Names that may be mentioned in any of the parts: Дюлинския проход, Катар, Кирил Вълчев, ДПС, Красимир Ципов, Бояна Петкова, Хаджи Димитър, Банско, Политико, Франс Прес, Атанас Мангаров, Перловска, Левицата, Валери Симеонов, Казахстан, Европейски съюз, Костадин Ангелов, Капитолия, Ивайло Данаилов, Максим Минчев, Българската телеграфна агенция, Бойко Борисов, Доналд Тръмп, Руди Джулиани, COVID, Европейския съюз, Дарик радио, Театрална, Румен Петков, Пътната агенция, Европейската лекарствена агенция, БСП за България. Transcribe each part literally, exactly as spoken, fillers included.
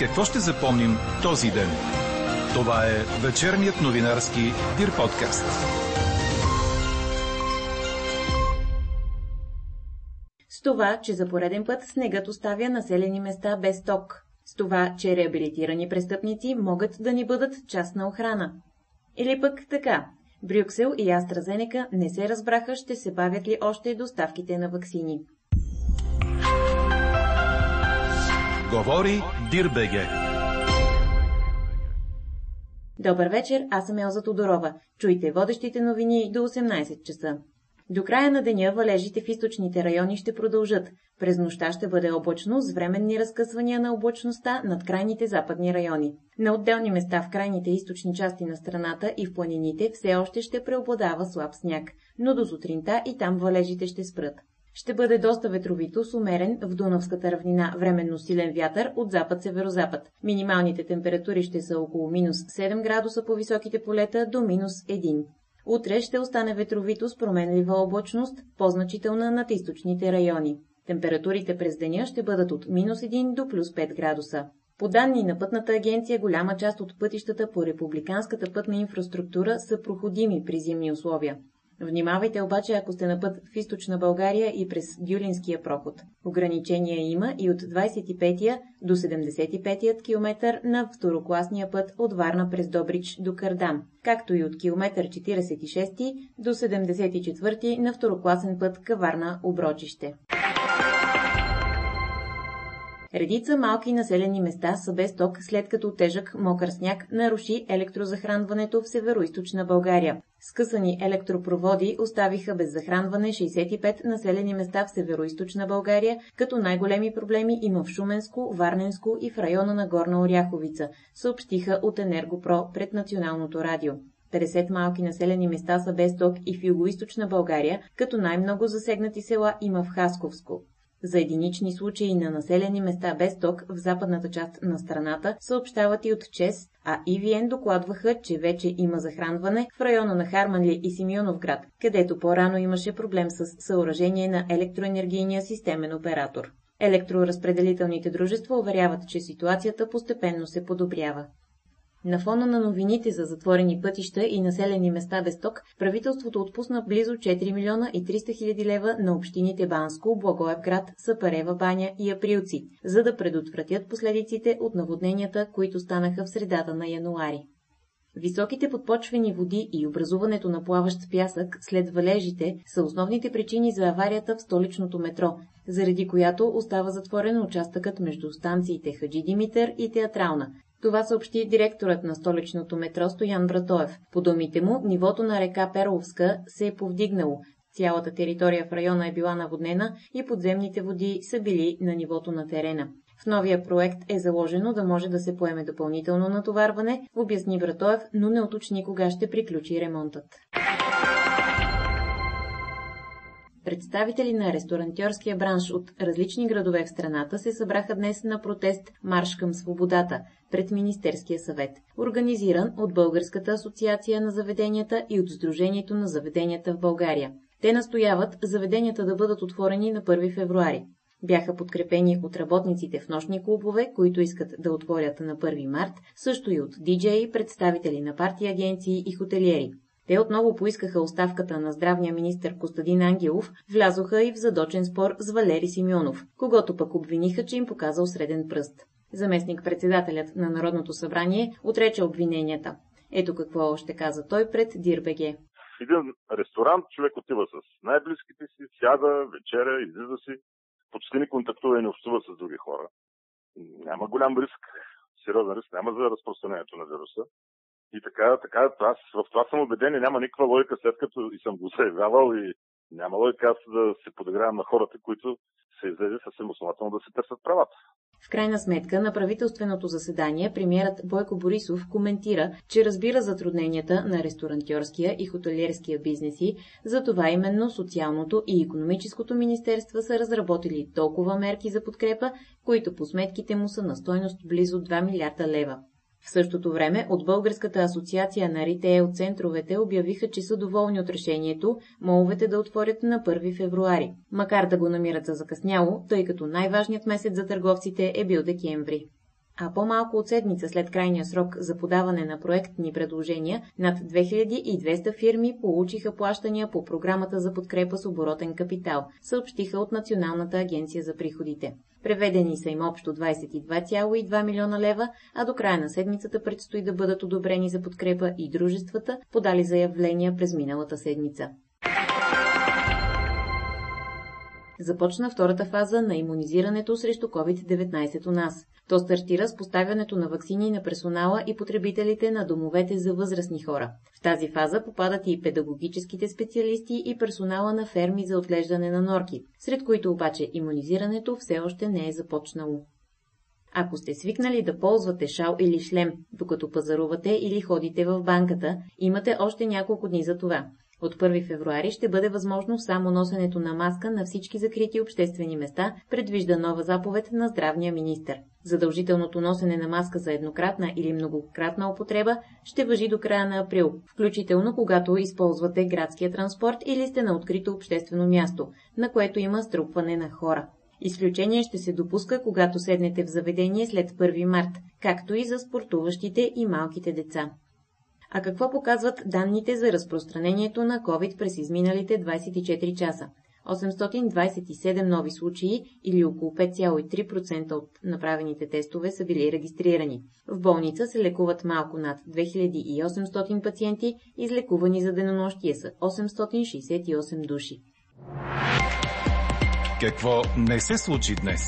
какво ще запомним този ден. Това е вечерният новинарски Дир подкаст. С това, че за пореден път снегът оставя населени места без ток. С това, че реабилитирани престъпници могат да ни бъдат частна охрана. Или пък така. Брюксел и AstraZeneca не се разбраха, ще се бавят ли още доставките на ваксини. Говори Дирбеге. Добър вечер, аз съм Елза Тодорова. Чуйте водещите новини до осемнайсет часа. До края на деня валежите в източните райони ще продължат. През нощта ще бъде облачно с временни разкъсвания на облачността над крайните западни райони. На отделни места в крайните източни части на страната и в планините все още ще преобладава слаб сняг, но до сутринта и там валежите ще спрат. Ще бъде доста ветровито с умерен в Дунавската равнина временно силен вятър от запад-северозапад. Минималните температури ще са около минус седем градуса по високите полета до минус един. Утре ще остане ветровито с променлива облачност, по-значителна над източните райони. Температурите през деня ще бъдат от минус един до плюс пет градуса. По данни на Пътната агенция, голяма част от пътищата по републиканската пътна инфраструктура са проходими при зимни условия. Внимавайте обаче, ако сте на път в източна България и през Дюлинския проход. Ограничения има и от двайсет и петия до седемдесет и петия километър на второкласния път от Варна през Добрич до Кардам, както и от километър четирийсет и шести до седемдесет и четвърти на второкласен път към Варна Оброчище. Редица малки населени места са без ток, след като тежък мокър сняг наруши електрозахранването в североизточна България. Скъсани електропроводи оставиха без захранване шейсет и пет населени места в североизточна България, като най-големи проблеми има в Шуменско, Варненско и в района на Горна Оряховица, съобщиха от Енергопро пред Националното радио. петдесет малки населени места са без ток и в югоизточна България, като най-много засегнати села има в Хасковско. За единични случаи на населени места без ток в западната част на страната съобщават и от ЧЕС, а И В Н докладваха, че вече има захранване в района на Харманли и Симеоновград, където по-рано имаше проблем с съоръжение на електроенергийния системен оператор. Електроразпределителните дружества уверяват, че ситуацията постепенно се подобрява. На фона на новините за затворени пътища и населени места без ток, правителството отпусна близо четири милиона и триста хиляди лева на общините Банско, Благоевград, Сапарева Баня и Априлци, за да предотвратят последиците от наводненията, които станаха в средата на януари. Високите подпочвени води и образуването на плаващ пясък след валежите са основните причини за аварията в столичното метро, заради която остава затворен участъкът между станциите Хаджи Димитър и Театрална. Това съобщи директорът на столичното метро Стоян Братоев. По думите му, нивото на река Перловска се е повдигнало. Цялата територия в района е била наводнена и подземните води са били на нивото на терена. В новия проект е заложено да може да се поеме допълнително натоварване, обясни Братоев, но не уточни кога ще приключи ремонтът. Представители на ресторантьорския бранш от различни градове в страната се събраха днес на протест «Марш към свободата» пред Министерския съвет, организиран от Българската асоциация на заведенията и от Сдружението на заведенията в България. Те настояват заведенията да бъдат отворени на първи февруари. Бяха подкрепени от работниците в нощни клубове, които искат да отворят на първи март, също и от диджеи, представители на парти агенции и хотелиери. Те отново поискаха оставката на здравния министър Костадин Ангелов, влязоха и в задочен спор с Валери Симеонов, когото пък обвиниха, че им показал среден пръст. Заместник-председателят на Народното събрание отрече обвиненията. Ето какво още каза той пред Дирбеге. В един ресторант човек отива с най-близките си, сяда, вечеря, излиза си, почти не контактува и не общува с други хора. Няма голям риск, сериозен риск, няма за разпространението на вируса. И така, така, аз в това съм убеден и няма никаква логика, след като и съм го заявявал, и няма логика аз да се подигравам на хората, които се излезе съвсем основателно да се търсят правата. В крайна сметка на правителственото заседание премиерът Бойко Борисов коментира, че разбира затрудненията на ресторантьорския и хотелиерския бизнеси, затова именно социалното и икономическото министерство са разработили толкова мерки за подкрепа, които по сметките му са на стойност близо два милиарда лева. В същото време от Българската асоциация на ритейл центровете обявиха, че са доволни от решението моловете да отворят на първи февруари, макар да го намират за закъсняло, тъй като най-важният месец за търговците е бил декември. а по-малко от седмица след крайния срок за подаване на проектни предложения, над две хиляди и двеста фирми получиха плащания по програмата за подкрепа с оборотен капитал, съобщиха от Националната агенция за приходите. Преведени са им общо двадесет и два цяло и две милиона лева, а до края на седмицата предстои да бъдат одобрени за подкрепа и дружествата, подали заявления през миналата седмица. Започна втората фаза на имунизирането срещу ковид деветнайсет у нас. То стартира с поставянето на ваксини на персонала и потребителите на домовете за възрастни хора. В тази фаза попадат и педагогическите специалисти и персонала на ферми за отглеждане на норки, сред които обаче имунизирането все още не е започнало. Ако сте свикнали да ползвате шал или шлем, докато пазарувате или ходите в банката, имате още няколко дни за това. От първи февруари ще бъде възможно само носенето на маска на всички закрити обществени места, предвижда нова заповед на здравния министър. Задължителното носене на маска за еднократна или многократна употреба ще важи до края на април, включително когато използвате градския транспорт или сте на открито обществено място, на което има струпване на хора. Изключение ще се допуска, когато седнете в заведение след първи март, както и за спортуващите и малките деца. А какво показват данните за разпространението на COVID през изминалите двадесет и четири часа? осемстотин двадесет и седем нови случаи или около пет цяло и три процента от направените тестове са били регистрирани. В болница се лекуват малко над две хиляди и осемстотин пациенти, излекувани за денонощие са осемстотин шестдесет и осем души. Какво не се случи днес?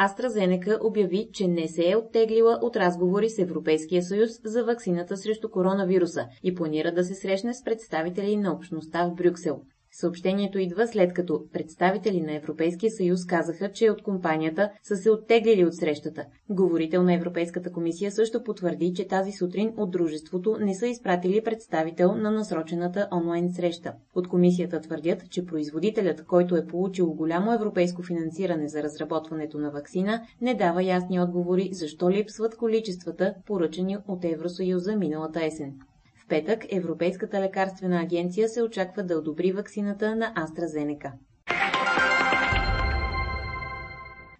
AstraZeneca обяви, че не се е оттеглила от разговори с Европейския съюз за ваксината срещу коронавируса и планира да се срещне с представители на общността в Брюксел. Съобщението идва след като представители на Европейския съюз казаха, че от компанията са се оттеглили от срещата. Говорител на Европейската комисия също потвърди, че тази сутрин от дружеството не са изпратили представител на насрочената онлайн среща. От комисията твърдят, че производителят, който е получил голямо европейско финансиране за разработването на ваксина, не дава ясни отговори защо липсват количествата, поръчани от Евросъюза миналата есен. В петък Европейската лекарствена агенция се очаква да одобри ваксината на AstraZeneca.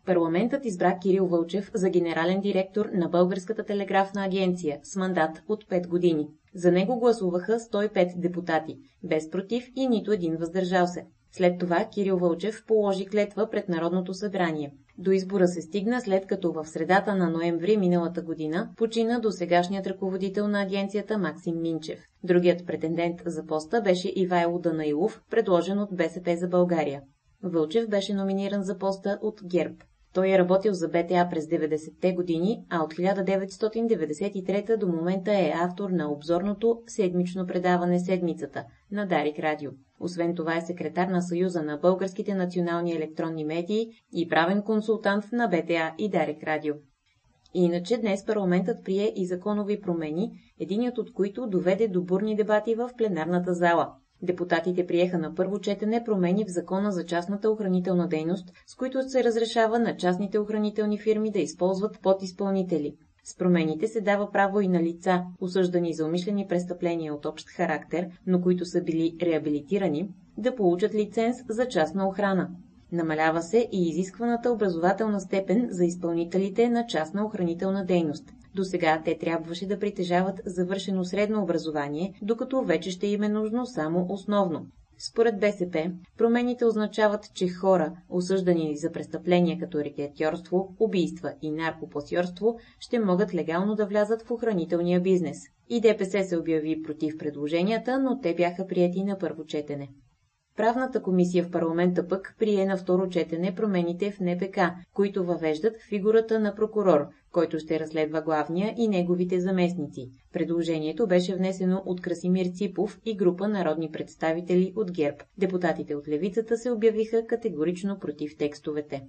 Парламентът избра Кирил Вълчев за генерален директор на Българската телеграфна агенция с мандат от пет години. За него гласуваха сто и пет депутати, без против и нито един въздържал се. След това Кирил Вълчев положи клетва пред Народното събрание. До избора се стигна след като в средата на ноември миналата година почина досегашният ръководител на агенцията Максим Минчев. Другият претендент за поста беше Ивайло Данаилов, предложен от БСП за България. Вълчев беше номиниран за поста от ГЕРБ. Той е работил за БТА през деветдесетте години, а от хиляда деветстотин деветдесет и трета до момента е автор на обзорното седмично предаване «Седмицата» на Дарик Радио. Освен това е секретар на Съюза на българските национални електронни медии и правен консултант на БТА и Дарик Радио. Иначе днес парламентът прие и законови промени, единият от които доведе до бурни дебати в пленарната зала. Депутатите приеха на първо четене промени в закона за частната охранителна дейност, с които се разрешава на частните охранителни фирми да използват подизпълнители. С промените се дава право и на лица, осъждани за умишлени престъпления от общ характер, но които са били реабилитирани, да получат лиценз за частна охрана. Намалява се и изискваната образователна степен за изпълнителите на частна охранителна дейност. Досега те трябваше да притежават завършено средно образование, докато вече ще им е нужно само основно. Според БСП, промените означават, че хора, осъждани за престъпления като рекетьорство, убийства и наркопасьорство, ще могат легално да влязат в охранителния бизнес. И ДПС се обяви против предложенията, но те бяха приети на първо четене. Правната комисия в парламента пък прие на второ четене промените в НПК, които въвеждат фигурата на прокурор, който ще разследва главния и неговите заместници. Предложението беше внесено от Красимир Ципов и група народни представители от ГЕРБ. Депутатите от левицата се обявиха категорично против текстовете.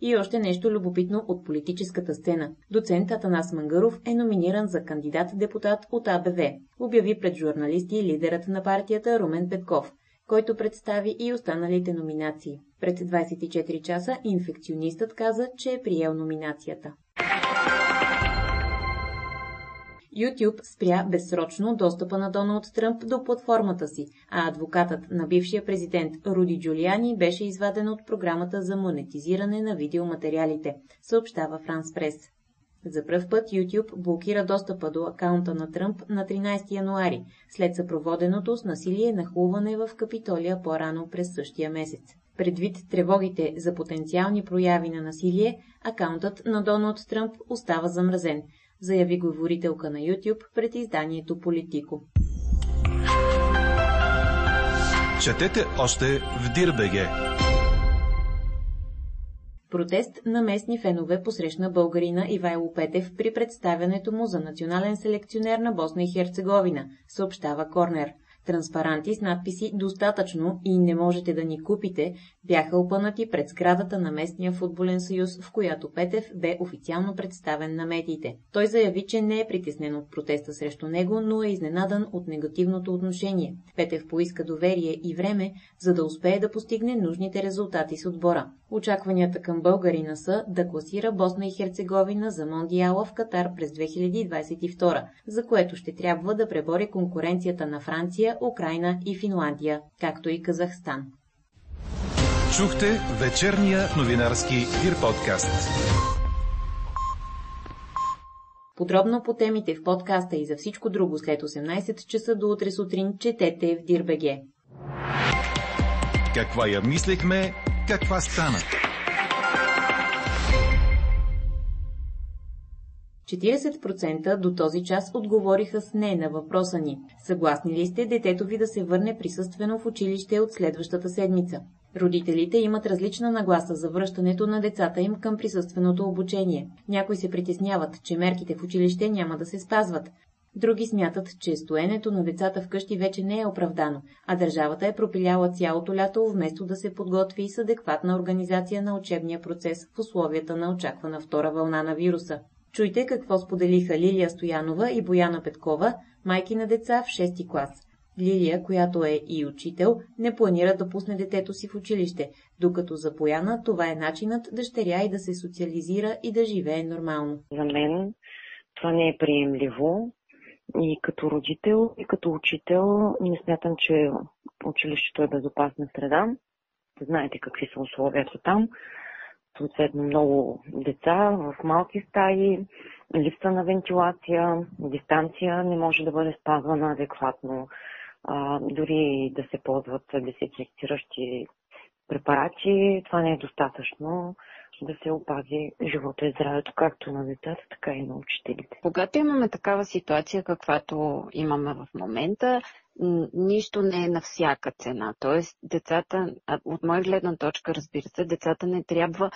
И още нещо любопитно от политическата сцена. Доцент Атанас Мангаров е номиниран за кандидат-депутат от А Б В, обяви пред журналисти лидерът на партията Румен Петков, който представи и останалите номинации. Пред двадесет и четири часа инфекционистът каза, че е приел номинацията. YouTube спря безсрочно достъпа на Доналд Тръмп до платформата си, а адвокатът на бившия президент Руди Джулиани беше изваден от програмата за монетизиране на видеоматериалите, съобщава Франс Прес. За пръв път YouTube блокира достъпа до акаунта на Тръмп на тринайсети януари, след съпроводеното с насилие нахлуване в Капитолия по-рано през същия месец. Предвид тревогите за потенциални прояви на насилие, акаунтът на Доналд Тръмп остава замразен, заяви говорителка на YouTube пред изданието Политико. Четете още в Дирбеге. Протест на местни фенове посрещна българина Ивайло Петев при представянето му за национален селекционер на Босна и Херцеговина, съобщава Корнер. Транспаранти с надписи «Достатъчно» и «Не можете да ни купите» бяха опънати пред сградата на местния футболен съюз, в която Петев бе официално представен на медиите. Той заяви, че не е притеснен от протеста срещу него, но е изненадан от негативното отношение. Петев поиска доверие и време, за да успее да постигне нужните резултати с отбора. Очакванията към българина са да класира Босна и Херцеговина за Мондиала в Катар през две хиляди двайсет и втора, за което ще трябва да пребори конкуренцията на Франция, Украйна и Финландия, както и Казахстан. Чухте вечерния новинарски Дир подкаст. Подробно по темите в подкаста и за всичко друго след осемнайсет часа до утре сутрин четете в Дир.бг. Каква я мислехме, каква стана? четирийсет процента до този час отговориха с не на въпроса ни. Съгласни ли сте детето ви да се върне присъствено в училище от следващата седмица? Родителите имат различна нагласа за връщането на децата им към присъственото обучение. Някои се притесняват, че мерките в училище няма да се спазват. Други смятат, че стоенето на децата вкъщи вече не е оправдано, а държавата е пропиляла цялото лято, вместо да се подготви с адекватна организация на учебния процес в условията на очаквана втора вълна на вируса. Чуйте какво споделиха Лилия Стоянова и Бояна Петкова, майки на деца в шести клас. Лилия, която е и учител, не планира да пусне детето си в училище, докато за Бояна това е начинът дъщеря и да се социализира и да живее нормално. За мен това не е приемливо и като родител, и като учител не смятам, че училището е безопасна среда. Знаете какви са условията там. Съответно много деца в малки стаи, липса на вентилация, дистанция не може да бъде спазвана адекватно, а, дори да се ползват дезинфекциращи препарати, това не е достатъчно да се опази живота и здравето както на децата, така и на учителите. Когато имаме такава ситуация, каквато имаме в момента, нищо не е на всяка цена. Тоест, децата, от моя гледна точка, разбира се, децата не трябва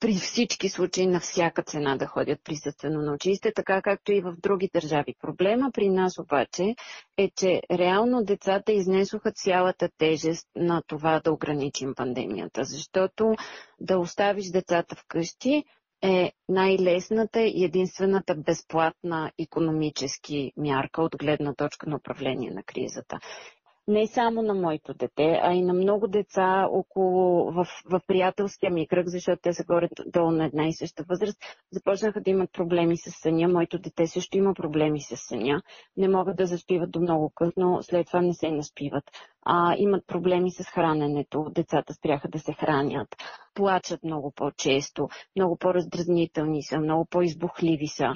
при всички случаи на всяка цена да ходят присъствено на училище, така както и в други държави. Проблема при нас обаче е, че реално децата изнесоха цялата тежест на това да ограничим пандемията, защото да оставиш децата вкъщи е най-лесната и единствената безплатна икономически мярка от гледна точка на управление на кризата. Не само на моето дете, а и на много деца около в, в приятелския ми кръг, защото те са горе-долу на една и съща възраст, започнаха да имат проблеми с съня. Моето дете също има проблеми с съня. Не могат да заспиват до много късно, след това не се наспиват. А, имат проблеми с храненето, децата спряха да се хранят, плачат много по-често, много по-раздразнителни са, много по-избухливи са.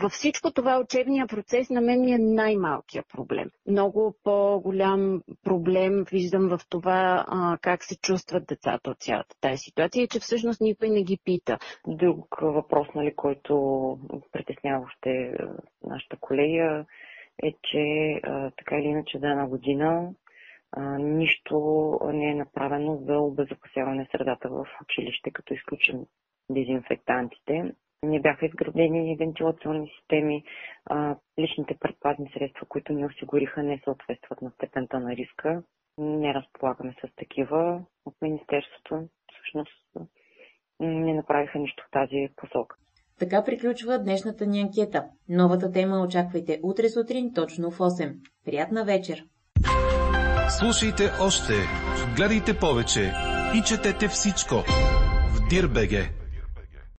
Във всичко това учебния процес на мен ми е най-малкият проблем. Много по-голям проблем виждам в това а, как се чувстват децата от цялата тази ситуация и че всъщност никой не ги пита. Друг въпрос, нали, който притеснява още нашата колега, е, че а, така или иначе за една година а, нищо не е направено за обезопасяване средата в училище, като изключим дезинфектантите. Не бяха изградени вентилационни системи, а, личните предпазни средства, които ни осигуриха, не съответстват на степента на риска. Не разполагаме с такива от Министерството. Всъщност не направиха нищо в тази посока. Така приключва днешната ни анкета. Новата тема очаквайте утре сутрин точно в осем. Приятна вечер! Слушайте още, гледайте повече и четете всичко в Дир.бг.